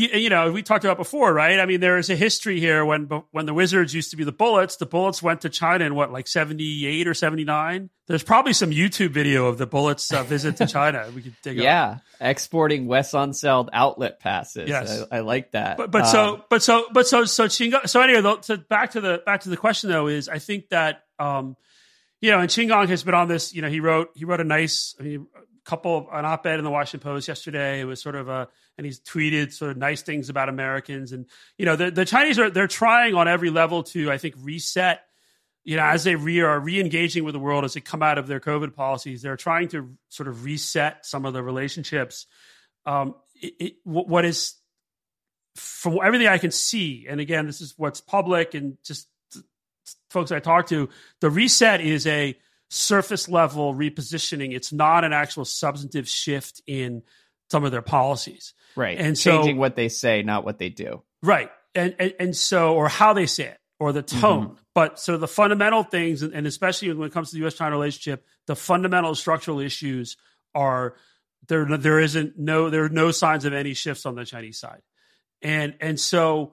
we talked about before, right? I mean, there is a history here when the Wizards used to be the Bullets went to China in 78 or 79. There's probably some YouTube video of the Bullets visit to China. We could dig up. Yeah. Exporting Wes Unseld outlet passes. Yes. I like that. So anyway, back to the question though, is I think that, and Qin Gang has been on this. He wrote a nice an op-ed in the Washington Post yesterday. It was and he's tweeted sort of nice things about Americans. And the Chinese they're trying on every level to, I think, reset. As they are re-engaging with the world as they come out of their COVID policies, they're trying to sort of reset some of the relationships. What is, from everything I can see, and again, this is what's public and just folks I talk to, the reset is a surface level repositioning. It's not an actual substantive shift in some of their policies. Right. And changing what they say, not what they do. Right. And so, or how they say it, or the tone. Mm-hmm. But so the fundamental things, and especially when it comes to the U.S.-China relationship, the fundamental structural issues are there are no signs of any shifts on the Chinese side. And so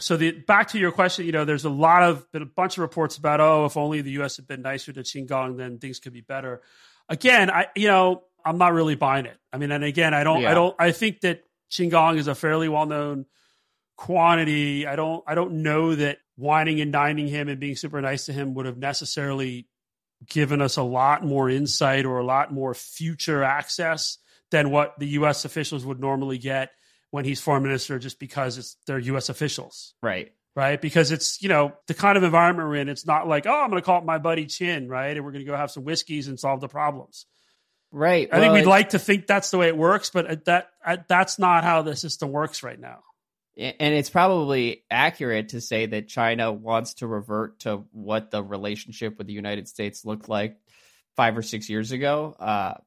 So back to your question, you know, there's been a bunch of reports about, oh, if only the U.S. had been nicer to Qin Gang, then things could be better. Again, I'm not really buying it. I mean, and again, I think that Qin Gang is a fairly well-known quantity. I don't know that whining and dining him and being super nice to him would have necessarily given us a lot more insight or a lot more future access than what the U.S. officials would normally get when he's foreign minister, just because they're U.S. officials. Right. Right. Because it's, you know, the kind of environment we're in, it's not like, oh, I'm going to call up my buddy Chin, right? And we're going to go have some whiskeys and solve the problems. Right. I think we'd like to think that's the way it works, but that's not how the system works right now. And it's probably accurate to say that China wants to revert to what the relationship with the United States looked like 5 or 6 years ago.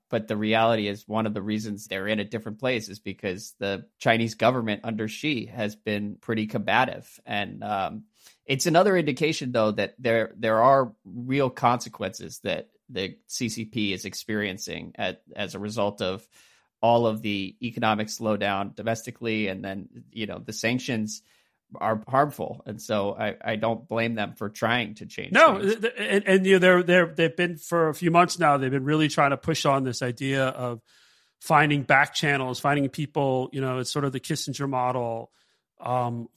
But the reality is one of the reasons they're in a different place is because the Chinese government under Xi has been pretty combative. And it's another indication, though, that there are real consequences that the CCP is experiencing as a result of all of the economic slowdown domestically. And then, you know, the sanctions are harmful. And so I don't blame them for trying to change. No. And you know, they've been for a few months now, they've been really trying to push on this idea of finding back channels, finding people, you know, it's sort of the Kissinger model,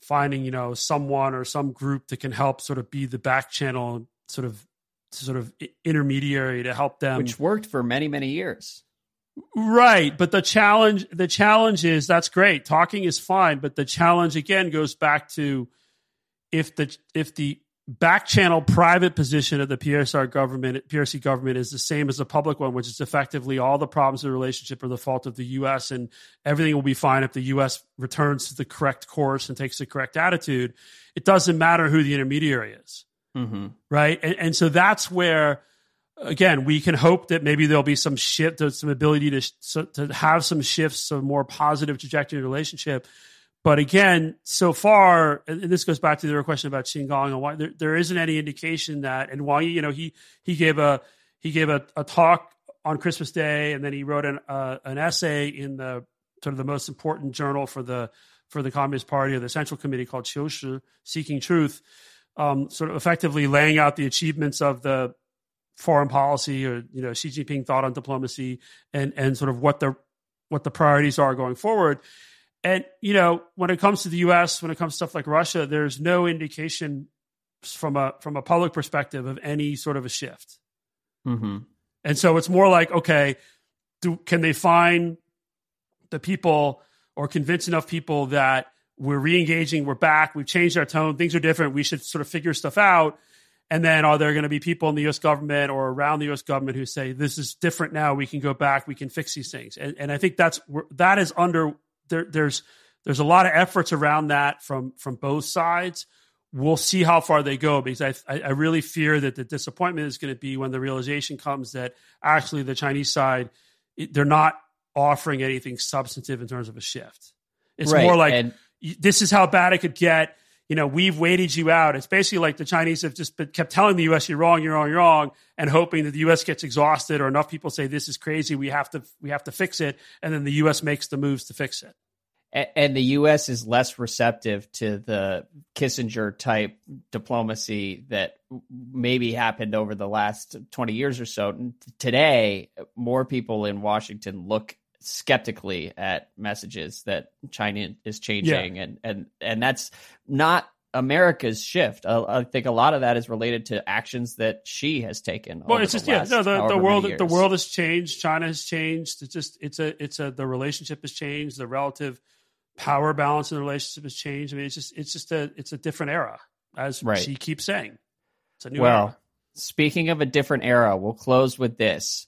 finding, you know, someone or some group that can help sort of be the back channel sort of intermediary to help them. Which worked for many, many years. Right. But the challenge is, that's great. Talking is fine. But the challenge, again, goes back to if the back channel private position of the PRC government is the same as the public one, which is effectively all the problems of the relationship are the fault of the U.S. and everything will be fine if the U.S. returns to the correct course and takes the correct attitude. It doesn't matter who the intermediary is. Mm-hmm. Right. And so that's where, again, we can hope that maybe there'll be some shift, some ability to have some shifts, some more positive trajectory in the relationship. But again, so far, and this goes back to the question about Qin Gang, and why there isn't any indication that, and Wang Yi, you know, he gave a talk on Christmas Day, and then he wrote an essay in the sort of the most important journal for the Communist Party, or the Central Committee, called Qiushu, Seeking Truth. Sort of effectively laying out the achievements of the foreign policy, or, you know, Xi Jinping thought on diplomacy, and sort of what the priorities are going forward. And, you know, when it comes to the U.S., when it comes to stuff like Russia, there's no indication from a public perspective of any sort of a shift. Mm-hmm. And so it's more like, okay, can they find the people or convince enough people that we're re-engaging, we're back, we've changed our tone, things are different, we should sort of figure stuff out. And then are there going to be people in the U.S. government or around the U.S. government who say, this is different now, we can go back, we can fix these things? And I think that is under there. There's a lot of efforts around that from both sides. We'll see how far they go, because I really fear that the disappointment is going to be when the realization comes that actually the Chinese side, they're not offering anything substantive in terms of a shift. It's right, more like... this is how bad it could get. You know, we've waited you out. It's basically like the Chinese have just kept telling the U.S. you're wrong, and hoping that the U.S. gets exhausted, or enough people say, this is crazy, we have to fix it. And then the U.S. makes the moves to fix it. And the U.S. is less receptive to the Kissinger type diplomacy that maybe happened over the last 20 years or so. Today, more people in Washington look skeptically at messages that China is changing. Yeah. And that's not America's shift. I think a lot of that is related to actions that she has taken. Well, it's just, the world has changed. China has changed. It's just, the relationship has changed. The relative power balance in the relationship has changed. I mean, it's a different era, as right. She keeps saying. It's a new era. Speaking of a different era, we'll close with this.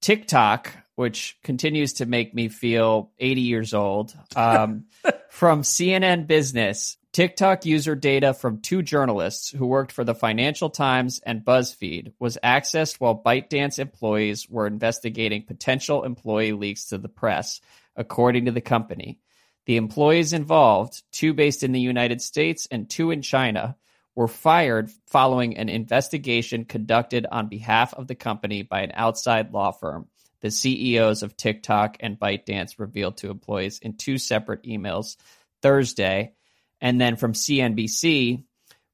TikTok, which continues to make me feel 80 years old. From CNN Business, TikTok user data from two journalists who worked for the Financial Times and BuzzFeed was accessed while ByteDance employees were investigating potential employee leaks to the press, according to the company. The employees involved, two based in the United States and two in China, were fired following an investigation conducted on behalf of the company by an outside law firm. The CEOs of TikTok and ByteDance revealed to employees in two separate emails Thursday And then from CNBC,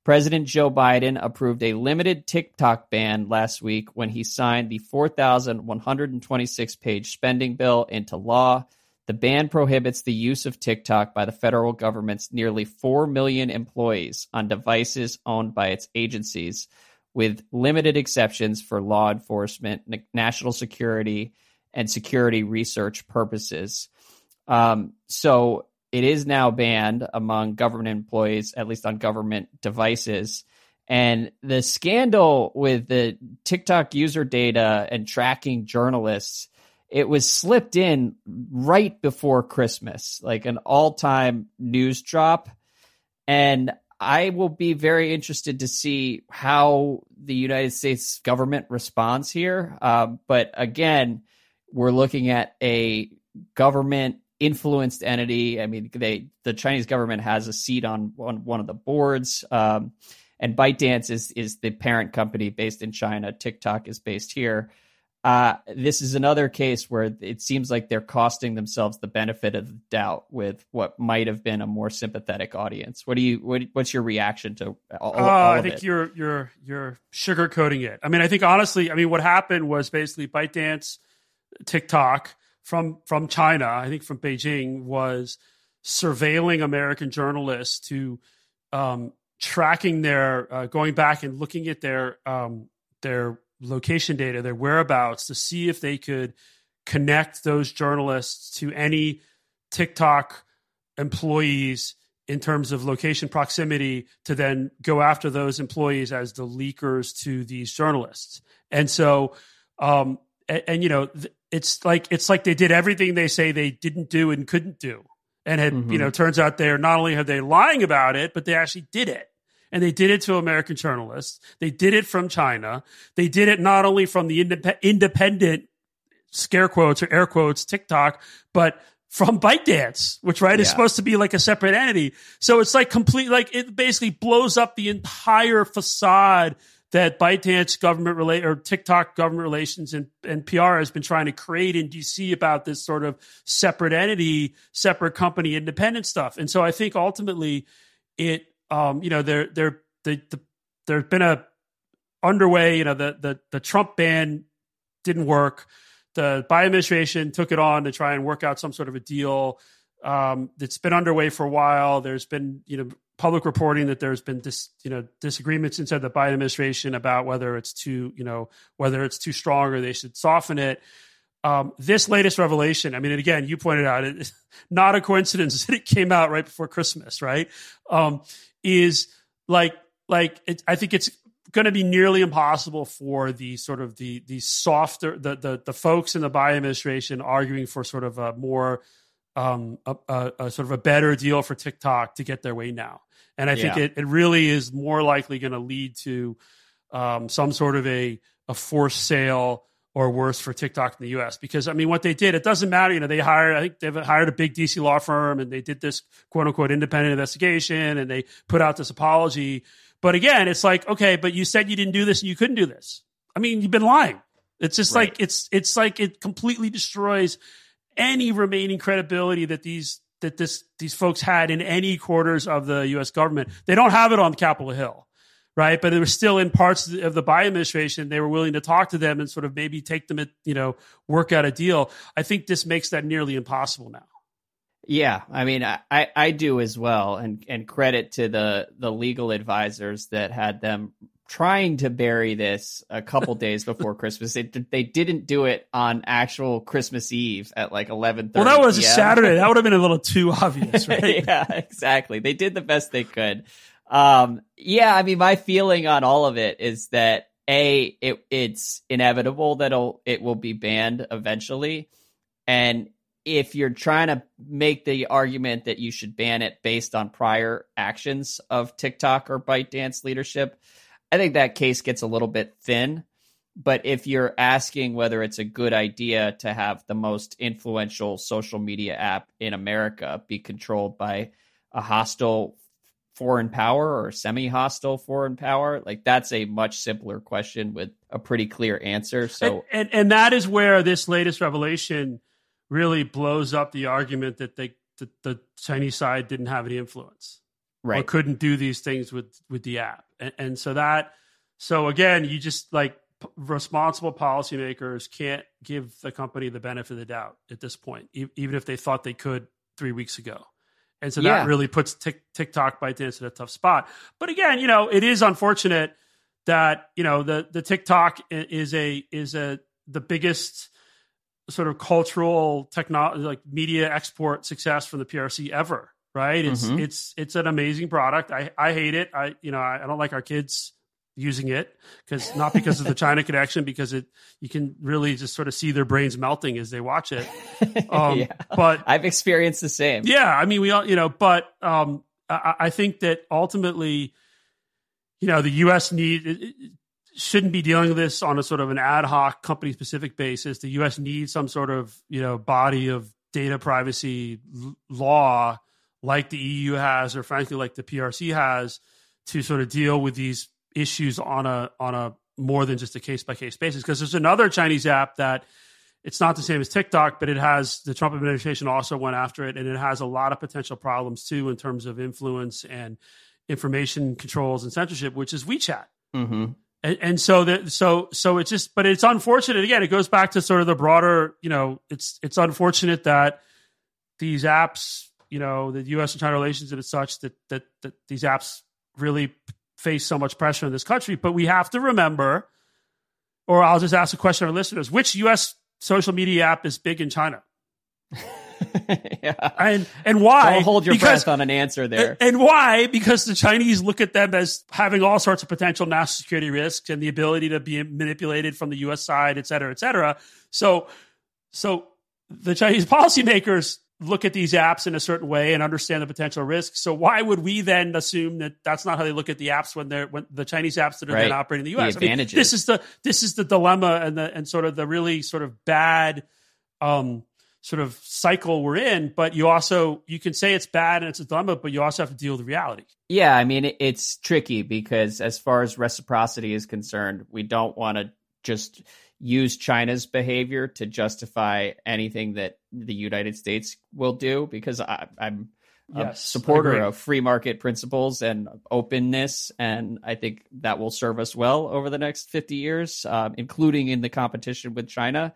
President Joe Biden approved a limited TikTok ban last week when he signed the 4,126-page spending bill into law. The ban prohibits the use of TikTok by the federal government's nearly 4 million employees on devices owned by its agencies, with limited exceptions for law enforcement, national security, and security research purposes. So it is now banned among government employees, at least on government devices. And the scandal with the TikTok user data and tracking journalists, it was slipped in right before Christmas, like an all-time news drop. And I will be very interested to see how the United States government responds here. But again, we're looking at a government influenced entity. I mean, the Chinese government has a seat on one of the boards, and ByteDance is the parent company based in China. TikTok is based here. This is another case where it seems like they're costing themselves the benefit of the doubt with what might have been a more sympathetic audience. What's your reaction to all of it? I think you're sugarcoating it. I mean, I think honestly, I mean, what happened was basically ByteDance, TikTok, from China, I think from Beijing, was surveilling American journalists to tracking their going back and looking at their location data, their whereabouts, to see if they could connect those journalists to any TikTok employees in terms of location proximity, to then go after those employees as the leakers to these journalists. And so, you know, it's like they did everything they say they didn't do and couldn't do, and had you know, turns out they're not only have they lying about it, but they actually did it, and they did it to American journalists. They did it from China. They did it not only from the independent scare quotes or air quotes TikTok, but from ByteDance, which is supposed to be like a separate entity. So it's like complete, like it basically blows up the entire facade that ByteDance government or TikTok government relations and PR has been trying to create in DC about this sort of separate entity, separate company, independent stuff. And so I think ultimately it, you know, there's been a underway, you know, the Trump ban didn't work. The Biden administration took it on to try and work out some sort of a deal. It's been underway for a while. There's been, you know, public reporting that there's been disagreements inside the Biden administration about whether it's too strong or they should soften it. This latest revelation, I mean, and again, you pointed out, it's not a coincidence that it came out right before Christmas, right? I think it's going to be nearly impossible for the sort of the softer, the folks in the Biden administration arguing for sort of a more sort of a better deal for TikTok to get their way now. And I think it really is more likely going to lead to some sort of a forced sale or worse for TikTok in the U.S. Because, I mean, what they did, it doesn't matter. You know, I think they've hired a big D.C. law firm, and they did this quote unquote independent investigation, and they put out this apology. But again, it's like, okay, but you said you didn't do this and you couldn't do this. I mean, you've been lying. It's just right. Like it's like it completely destroys any remaining credibility that these folks had in any quarters of the U.S. government. They don't have it on Capitol Hill, right? But they were still in parts of the Biden administration. They were willing to talk to them and sort of maybe take them at, you know, work out a deal. I think this makes that nearly impossible now. Yeah, I mean, I do as well, and credit to the legal advisors that had them trying to bury this a couple days before Christmas. They didn't do it on actual Christmas Eve at like 11:30. Well, that was a Saturday. That would have been a little too obvious, right? Yeah, exactly. They did the best they could. I mean, my feeling on all of it is that it's inevitable that it will be banned eventually. And if you're trying to make the argument that you should ban it based on prior actions of TikTok or ByteDance leadership, I think that case gets a little bit thin. But if you're asking whether it's a good idea to have the most influential social media app in America be controlled by a hostile foreign power or semi-hostile foreign power, like that's a much simpler question with a pretty clear answer. So, and that is where this latest revelation really blows up the argument that the Chinese side didn't have any influence. right, or couldn't do these things with the app. And so that, so again, you just like responsible policymakers can't give the company the benefit of the doubt at this point, even if they thought they could 3 weeks ago. And so that really puts TikTok, ByteDance in a tough spot. But again, you know, it is unfortunate that, you know, the TikTok is the biggest sort of cultural technology, like media export success from the PRC ever. Right. It's, mm-hmm. it's an amazing product. I hate it. I don't like our kids using it because of the China connection, because you can really just sort of see their brains melting as they watch it. But I've experienced the same. Yeah. I mean, we all, you know, but I think that ultimately, you know, the U.S. shouldn't be dealing with this on a sort of an ad hoc company specific basis. The U.S. needs some sort of, you know, body of data privacy law like the EU has, or frankly, like the PRC has, to sort of deal with these issues on a more than just a case by case basis. Because there's another Chinese app that it's not the same as TikTok, but it has, the Trump administration also went after it, and it has a lot of potential problems too in terms of influence and information controls and censorship, which is WeChat. Mm-hmm. And so it's just, but it's unfortunate. Again, it goes back to sort of the broader, you know, it's unfortunate that these apps, you know, the U.S. and China relations, and it's such that these apps really face so much pressure in this country. But we have to remember, or I'll just ask a question to our listeners, which U.S. social media app is big in China? Yeah. And why? Don't hold your breath on an answer there. And why? Because the Chinese look at them as having all sorts of potential national security risks and the ability to be manipulated from the U.S. side, et cetera, et cetera. So the Chinese policymakers look at these apps in a certain way and understand the potential risks. So why would we then assume that that's not how they look at the apps when the Chinese apps that are then operating in the U.S.? The advantages. I mean, this is the dilemma and sort of the really sort of bad sort of cycle we're in. But you can say it's bad and it's a dilemma, but you also have to deal with reality. Yeah, I mean, it's tricky because as far as reciprocity is concerned, we don't want to just use China's behavior to justify anything that the United States will do, because I'm a supporter of free market principles and openness. And I think that will serve us well over the next 50 years, including in the competition with China.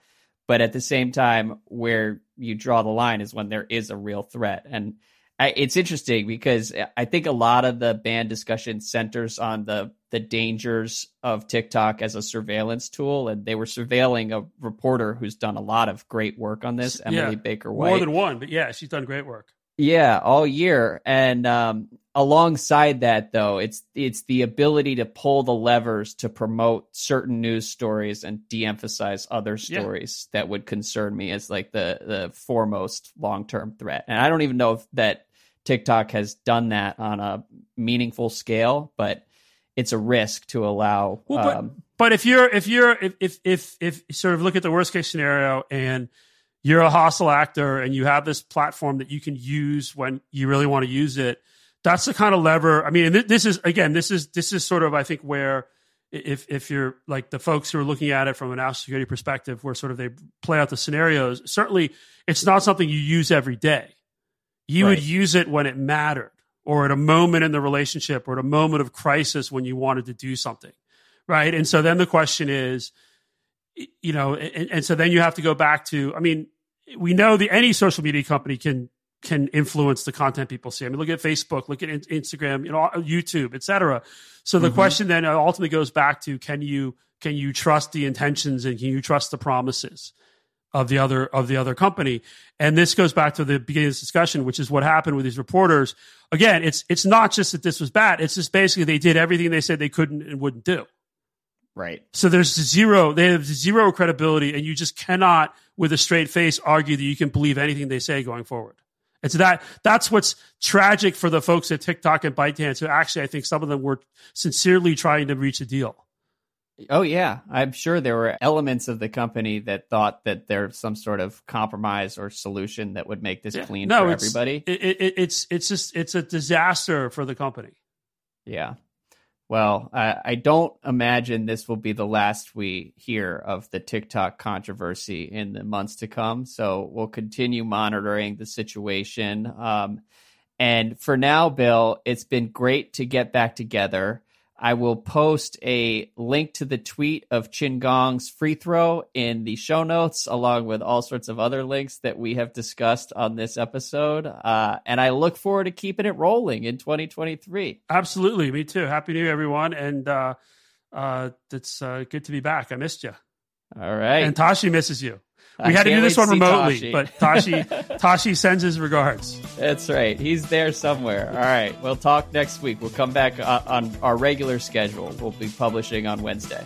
But at the same time, where you draw the line is when there is a real threat. And it's interesting because I think a lot of the ban discussion centers on the dangers of TikTok as a surveillance tool. And they were surveilling a reporter who's done a lot of great work on this, Emily Baker White. More than one, but yeah, she's done great work. Yeah, all year. And alongside that, though, it's the ability to pull the levers to promote certain news stories and de-emphasize other stories that would concern me as like the foremost long-term threat. And I don't even know if that TikTok has done that on a meaningful scale, but it's a risk to allow. Well, but if sort of look at the worst case scenario and you're a hostile actor and you have this platform that you can use when you really want to use it, that's the kind of lever. I mean, this is sort of, I think, where if you're like the folks who are looking at it from a national security perspective, where sort of they play out the scenarios, certainly it's not something you use every day. You would use it when it mattered, or at a moment in the relationship, or at a moment of crisis when you wanted to do something. Right. And so then the question is, you know, and so then you have to go back to, I mean, we know that any social media company can influence the content people see. I mean, look at Facebook, look at Instagram, you know, YouTube, et cetera. So the question then ultimately goes back to, can you trust the intentions, and can you trust the promises of the other company? And this goes back to the beginning of this discussion, which is what happened with these reporters. Again, it's not just that this was bad. It's just basically they did everything they said they couldn't and wouldn't do. Right. So they have zero credibility, and you just cannot with a straight face argue that you can believe anything they say going forward. And so that's what's tragic for the folks at TikTok and ByteDance, who actually, I think some of them were sincerely trying to reach a deal. Oh yeah. I'm sure there were elements of the company that thought that there's some sort of compromise or solution that would make this clean for everybody. It's a disaster for the company. Yeah. Well, I don't imagine this will be the last we hear of the TikTok controversy in the months to come. So we'll continue monitoring the situation. And for now, Bill, it's been great to get back together. I will post a link to the tweet of Qin Gang's free throw in the show notes, along with all sorts of other links that we have discussed on this episode. And I look forward to keeping it rolling in 2023. Absolutely. Me too. Happy New Year, everyone. And it's good to be back. I missed you. All right. And Tashi misses you. We had to do this one remotely, Tashi. But Tashi sends his regards. That's right. He's there somewhere. All right. We'll talk next week. We'll come back on our regular schedule. We'll be publishing on Wednesday.